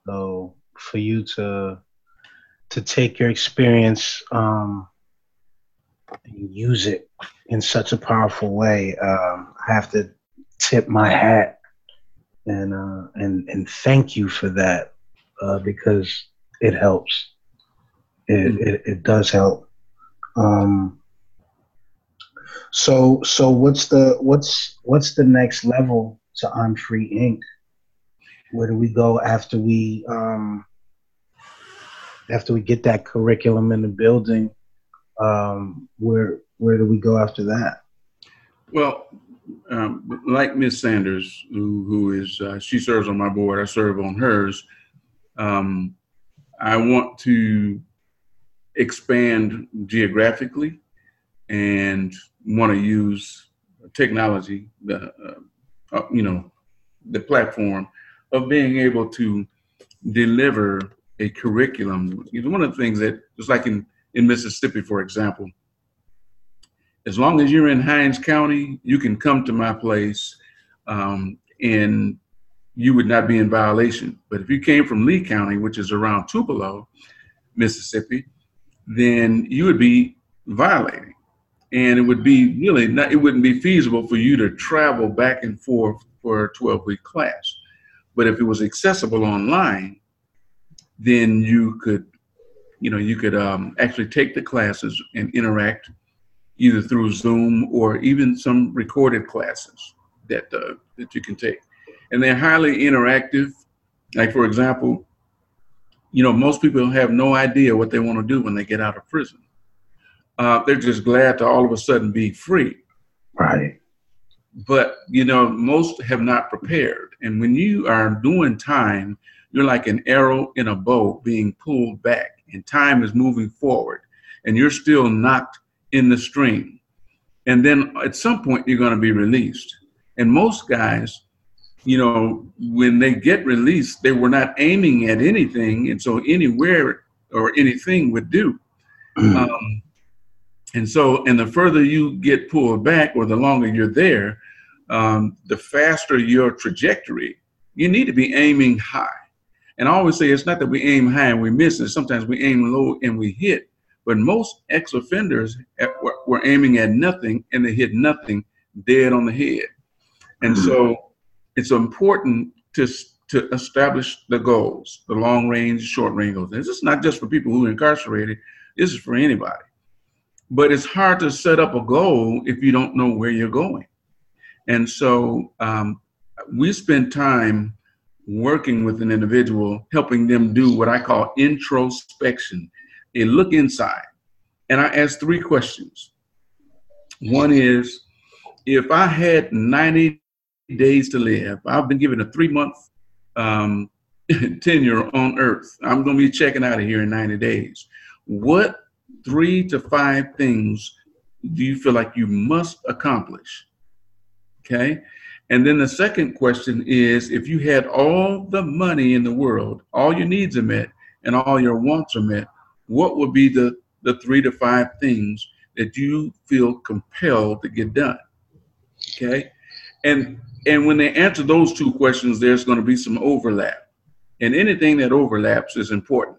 So. For you to to take your experience um, and use it in such a powerful way, um, I have to tip my hat and uh, and and thank you for that uh, because it helps. It it, it does help. Um, so so what's the what's what's the next level to I'm Free Incorporated? Where do we go after we? Um, After we get that curriculum in the building, um, where where do we go after that? Well, um, like Miz Sanders, who, who is uh, she serves on my board, I serve on hers. Um, I want to expand geographically and want to use technology, the uh, you know, the platform of being able to deliver a curriculum. One of the things that, just like in, in Mississippi, for example, as long as you're in Hinds County, you can come to my place um, and you would not be in violation. But if you came from Lee County, which is around Tupelo, Mississippi, then you would be violating. And it would be really not, it wouldn't be feasible for you to travel back and forth for a twelve-week class. But if it was accessible online, then you could, you know, you could um, actually take the classes and interact either through Zoom or even some recorded classes that uh, that you can take. And they're highly interactive. Like, for example, you know, most people have no idea what they want to do when they get out of prison. Uh, they're just glad to all of a sudden be free. Right. But, you know, most have not prepared. And when you are doing time, you're like an arrow in a bow being pulled back, and time is moving forward, and you're still knocked in the string. And then at some point, you're going to be released. And most guys, you know, when they get released, they were not aiming at anything, and so anywhere or anything would do. um, and so, and the further you get pulled back or the longer you're there, um, the faster your trajectory. You need to be aiming high. And I always say it's not that we aim high and we miss, and sometimes we aim low and we hit. But most ex-offenders were aiming at nothing, and they hit nothing dead on the head. And mm-hmm. so it's important to to establish the goals, the long-range, short-range goals. And this is not just for people who are incarcerated. This is for anybody. But it's hard to set up a goal if you don't know where you're going. And so um, we spend time working with an individual, helping them do what I call introspection, a look inside. And I ask three questions. One is, if I had ninety days to live, I've been given a three-month um, tenure on earth. I'm going to be checking out of here in ninety days. What three to five things do you feel like you must accomplish? Okay. And then the second question is, if you had all the money in the world, all your needs are met and all your wants are met, what would be the, the three to five things that you feel compelled to get done? Okay. And and when they answer those two questions, there's going to be some overlap. and anything that overlaps is important.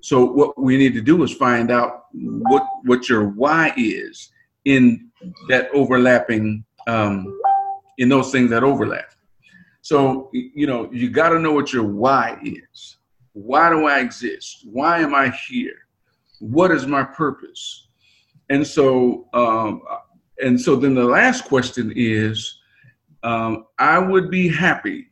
So what we need to do is find out what what your why is in that overlapping, um, in those things that overlap. So, you know, you got to know what your why is. Why do I exist? Why am I here? What is my purpose? And so, um, and so then the last question is, um, I would be happy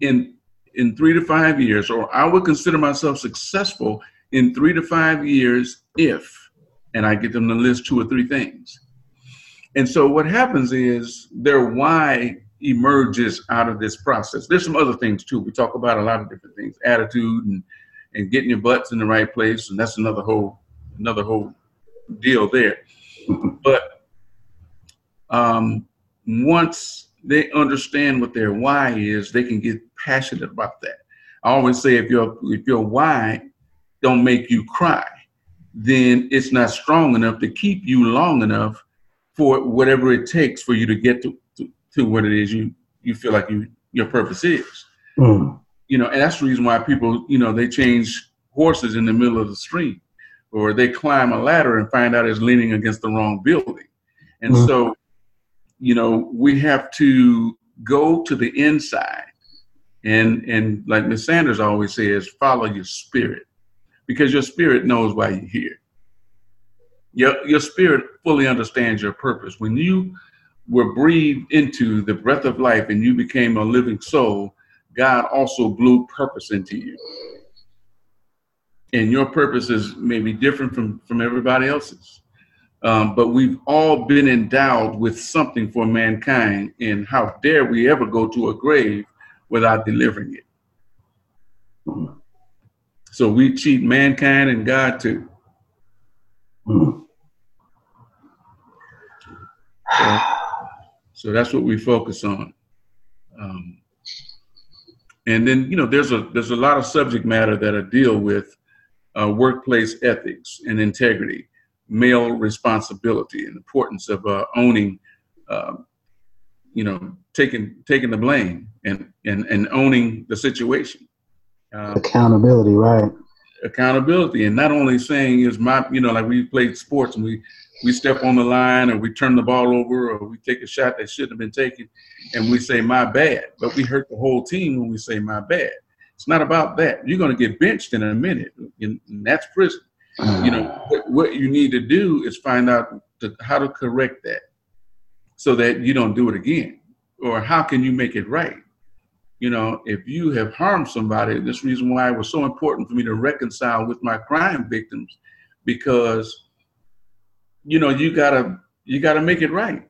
in in three to five years, or I would consider myself successful in three to five years if, and I get them to list two or three things. And so what happens is their why emerges out of this process. There's some other things too. We talk about a lot of different things, attitude and, and getting your butts in the right place. And that's another whole, another whole deal there. But um, once they understand what their why is, they can get passionate about that. I always say, if your if your why don't make you cry, then it's not strong enough to keep you long enough for whatever it takes for you to get to, to, to what it is you, you feel like you, your purpose is. Mm. You know, and that's the reason why people, you know, they change horses in the middle of the stream, or they climb a ladder and find out it's leaning against the wrong building. And mm. so, you know, we have to go to the inside and, and like Miz Sanders always says, follow your spirit, because your spirit knows why you're here. Your, your spirit fully understands your purpose. When you were breathed into the breath of life and you became a living soul, God also blew purpose into you. And your purpose is maybe different from, from everybody else's. Um, but we've all been endowed with something for mankind, and how dare we ever go to a grave without delivering it. So we cheat mankind and God too. Mm. So, so that's what we focus on, um, and then you know there's a there's a lot of subject matter that I deal with: uh, workplace ethics and integrity, male responsibility, and the importance of uh, owning, uh, you know, taking taking the blame and and and owning the situation. Uh, accountability, right? Accountability, and not only saying is my, you know, like we played sports and we, we step on the line or we turn the ball over or we take a shot that shouldn't have been taken and we say my bad, but we hurt the whole team when we say my bad. It's not about that. You're going to get benched in a minute, and that's prison. You know, what, what you need to do is find out to, how to correct that so that you don't do it again, or how can you make it right? You know, if you have harmed somebody, this reason why it was so important for me to reconcile with my crime victims, because, you know, you gotta you gotta make it right,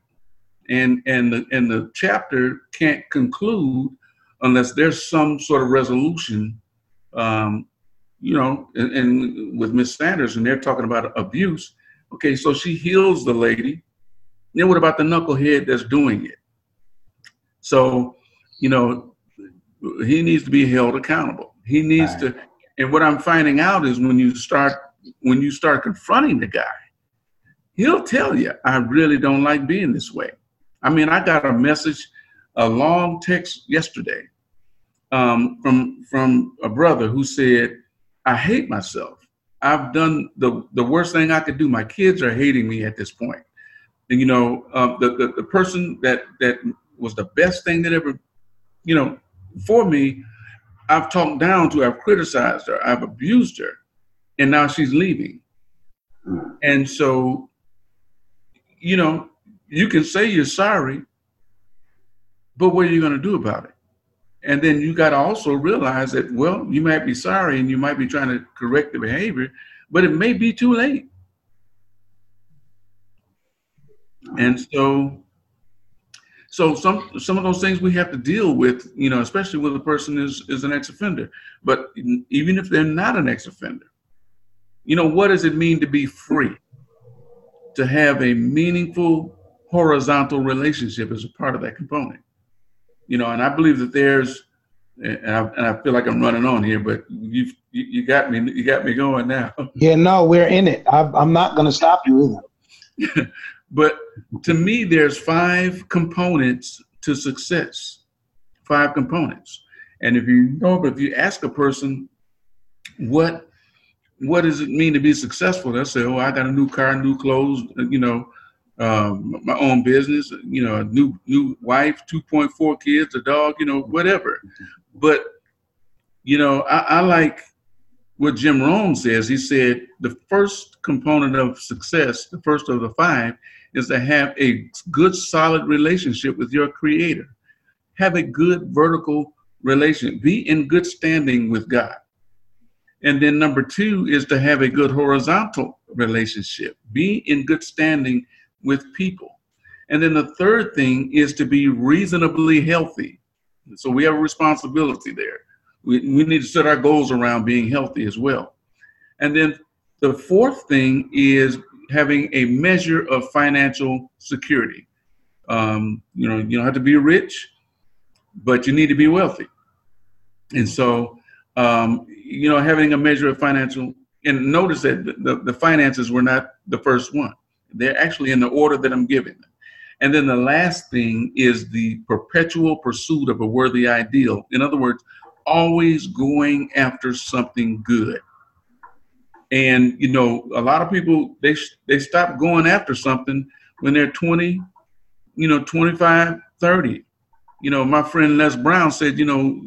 and and the and the chapter can't conclude unless there's some sort of resolution. Um, you know, and, and with Miz Sanders, and they're talking about abuse. Okay, so she heals the lady. Then what about the knucklehead that's doing it? So, you know. He needs to be held accountable. He needs to, and what I'm finding out is when you start when you start confronting the guy, he'll tell you, I really don't like being this way. I mean, I got a message, a long text yesterday um, from from a brother who said, I hate myself. I've done the, the worst thing I could do. My kids are hating me at this point. And, you know, uh, the, the, the person that, that was the best thing that ever, you know, for me, I've talked down to her, I've criticized her, I've abused her, and now she's leaving. And so, you know, you can say you're sorry, but what are you going to do about it? And then you got to also realize that, well, you might be sorry and you might be trying to correct the behavior, but it may be too late. And so... So some some of those things we have to deal with, you know, especially when a person is, is an ex-offender. But even if they're not an ex-offender, you know, what does it mean to be free? To have a meaningful horizontal relationship is a part of that component. You know, and I believe that there's, and I, and I feel like I'm running on here, but you've, you you got me you got me going now. Yeah, no, we're in it. I've, I'm not going to stop you either. But to me, there's five components to success, five components. And if you know, but if you ask a person, what what does it mean to be successful? They'll say, oh, I got a new car, new clothes, you know, um, my own business, you know, a new, new wife, two point four kids, a dog, you know, whatever. But, you know, I, I like what Jim Rohn says. He said the first component of success, the first of the five, is to have a good, solid relationship with your creator. Have a good vertical relationship. Be in good standing with God. And then number two is to have a good horizontal relationship. Be in good standing with people. And then the third thing is to be reasonably healthy. So we have a responsibility there. We, we need to set our goals around being healthy as well. And then the fourth thing is having a measure of financial security. Um, you know, you don't have to be rich, but you need to be wealthy. And so, um, you know, having a measure of financial, and notice that the, the finances were not the first one. They're actually in the order that I'm giving them. And then the last thing is the perpetual pursuit of a worthy ideal. In other words, always going after something good. And, you know, a lot of people, they they stop going after something when they're twenty, you know, twenty-five, thirty. You know, my friend Les Brown said, you know,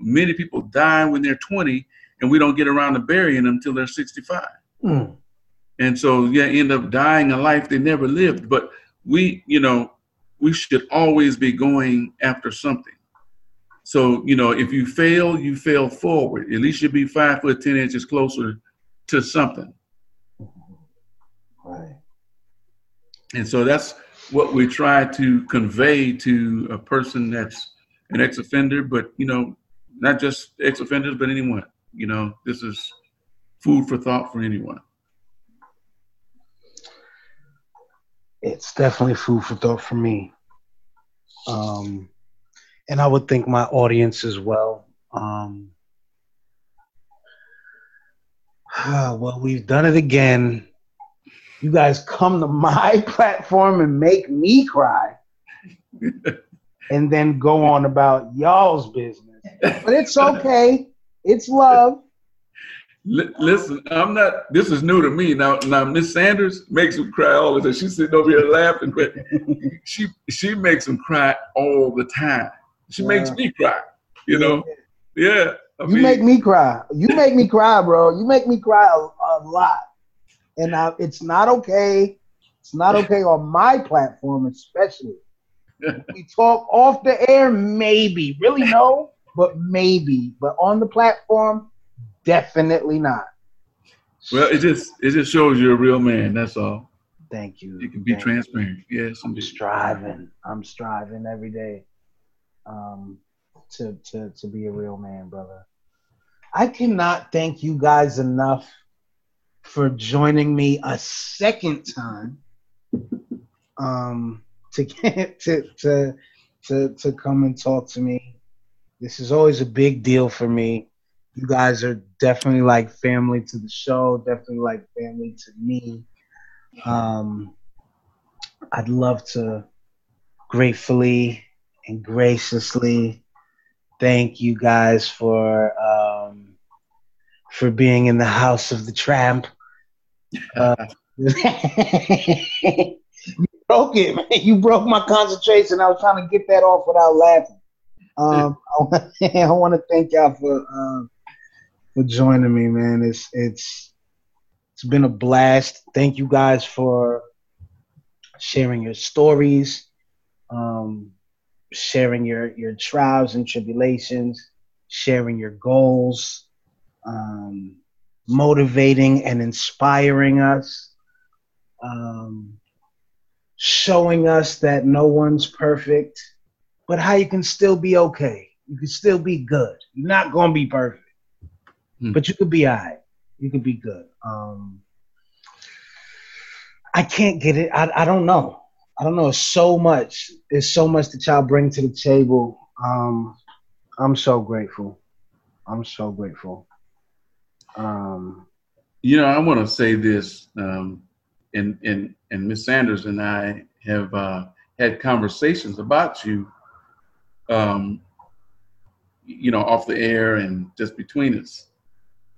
many people die when they're twenty and we don't get around to burying them until they're sixty-five. Mm. And so yeah, end up dying a life they never lived. But we, you know, we should always be going after something. So, you know, if you fail, you fail forward. At least you'll be five foot ten inches closer to something. Right. And so that's what we try to convey to a person that's an ex-offender, but, you know, not just ex-offenders, but anyone. You know, this is food for thought for anyone. It's definitely food for thought for me. Um, and I would think my audience as well. Um, well, we've done it again. You guys come to my platform and make me cry and then go on about y'all's business. But it's okay. It's love. Listen, I'm not, this is new to me. Now, now Miss Sanders makes him cry all the time. She's sitting over here laughing, but she, she makes him cry all the time. She yeah. makes me cry, you know? Yeah. I mean, you make me cry. You make me cry, bro. You make me cry a, a lot. And I, it's not okay. It's not okay on my platform, especially. We talk off the air, maybe. Really, no, but maybe. But on the platform, definitely not. Well, it just it just shows you're a real man. That's all. Thank you. You can be Thank transparent. You. Yes, I'm striving. I'm striving every day um, to to to be a real man, brother. I cannot thank you guys enough for joining me a second time um, to get to, to to to come and talk to me. This is always a big deal for me. You guys are definitely like family to the show, definitely like family to me. Um, I'd love to gratefully and graciously thank you guys for um, for being in the house of the tramp. Uh, you broke it, man. You broke my concentration. I was trying to get that off without laughing. Um, I want to thank y'all for uh, for joining me, man. It's it's it's been a blast. Thank you guys for sharing your stories, um, sharing your your trials and tribulations, sharing your goals, um, motivating and inspiring us. Um, showing us that no one's perfect, but how you can still be okay. You can still be good. You're not going to be perfect, mm. but you could be all right. You could be good. Um, I can't get it. I, I don't know. I don't know. It's so much. It's so much that y'all bring to the table. Um, I'm so grateful. I'm so grateful. Um, you know, I want to say this, um, and, and, and Miz Sanders and I have uh, had conversations about you. Um, you know, off the air and just between us.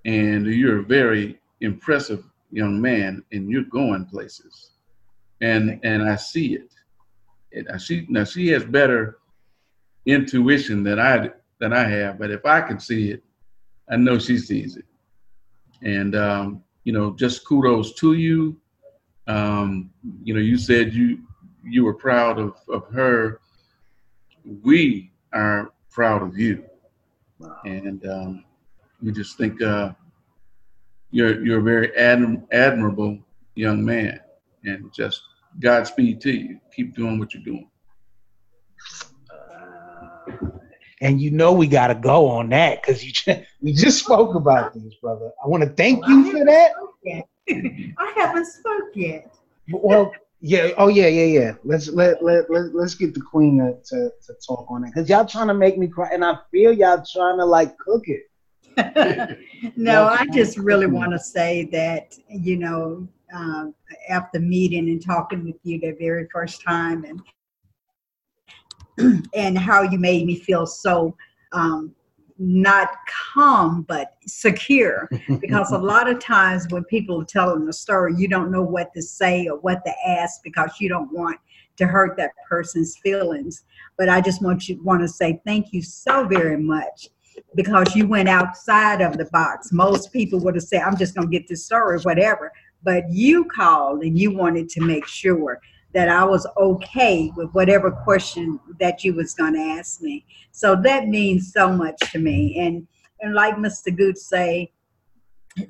And you're a very impressive young man, and you're going places. And and I see it. And I see, now she has better intuition than I than I have, but if I can see it, I know she sees it. And um, you know, just kudos to you. Um, you know, you said you you were proud of, of her. We are proud of you. Wow. And um, we just think uh, you're you're a very adm- admirable young man. And just Godspeed to you. Keep doing what you're doing. Uh, and you know we got to go on that because you just, we just spoke about this, brother. I want to thank you for that. I haven't spoke yet. Well, yeah. Oh, yeah, yeah, yeah. Let's let let let let's get the queen to to, to talk on it because y'all trying to make me cry, and I feel y'all trying to like cook it. No, I just really want to say that you know. Uh, after meeting and talking with you the very first time, and and how you made me feel so um, not calm but secure, because a lot of times when people are telling a story, you don't know what to say or what to ask because you don't want to hurt that person's feelings. But I just want you want to say thank you so very much. Because you went outside of the box. Most people would have said, I'm just going to get this story, whatever. But you called and you wanted to make sure that I was okay with whatever question that you was going to ask me. So that means so much to me. And and like Mister Goose say,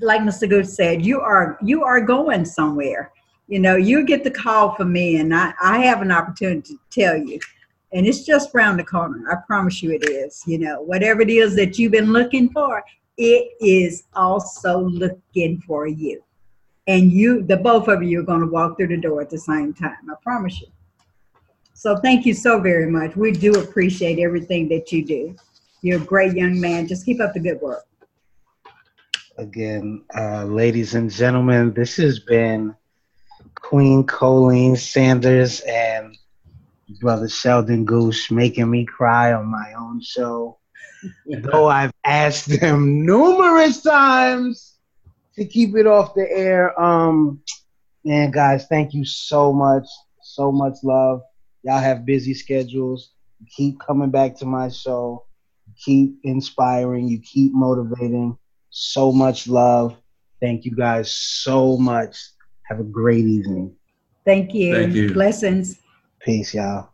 like Mister Goose said, you are you are going somewhere. You know, you get the call for me, and I, I have an opportunity to tell you. And it's just around the corner. I promise you it is. You know, whatever it is that you've been looking for, it is also looking for you. And you, the both of you are going to walk through the door at the same time. I promise you. So thank you so very much. We do appreciate everything that you do. You're a great young man. Just keep up the good work. Again, uh, ladies and gentlemen, this has been Queen Colleen Sanders and Brother Sheldon Goose making me cry on my own show. Though I've asked them numerous times to keep it off the air. Um, man, guys, thank you so much. So much love. Y'all have busy schedules. You keep coming back to my show. You keep inspiring. You keep motivating. So much love. Thank you guys so much. Have a great evening. Thank you. Thank you. Blessings. Peace, y'all.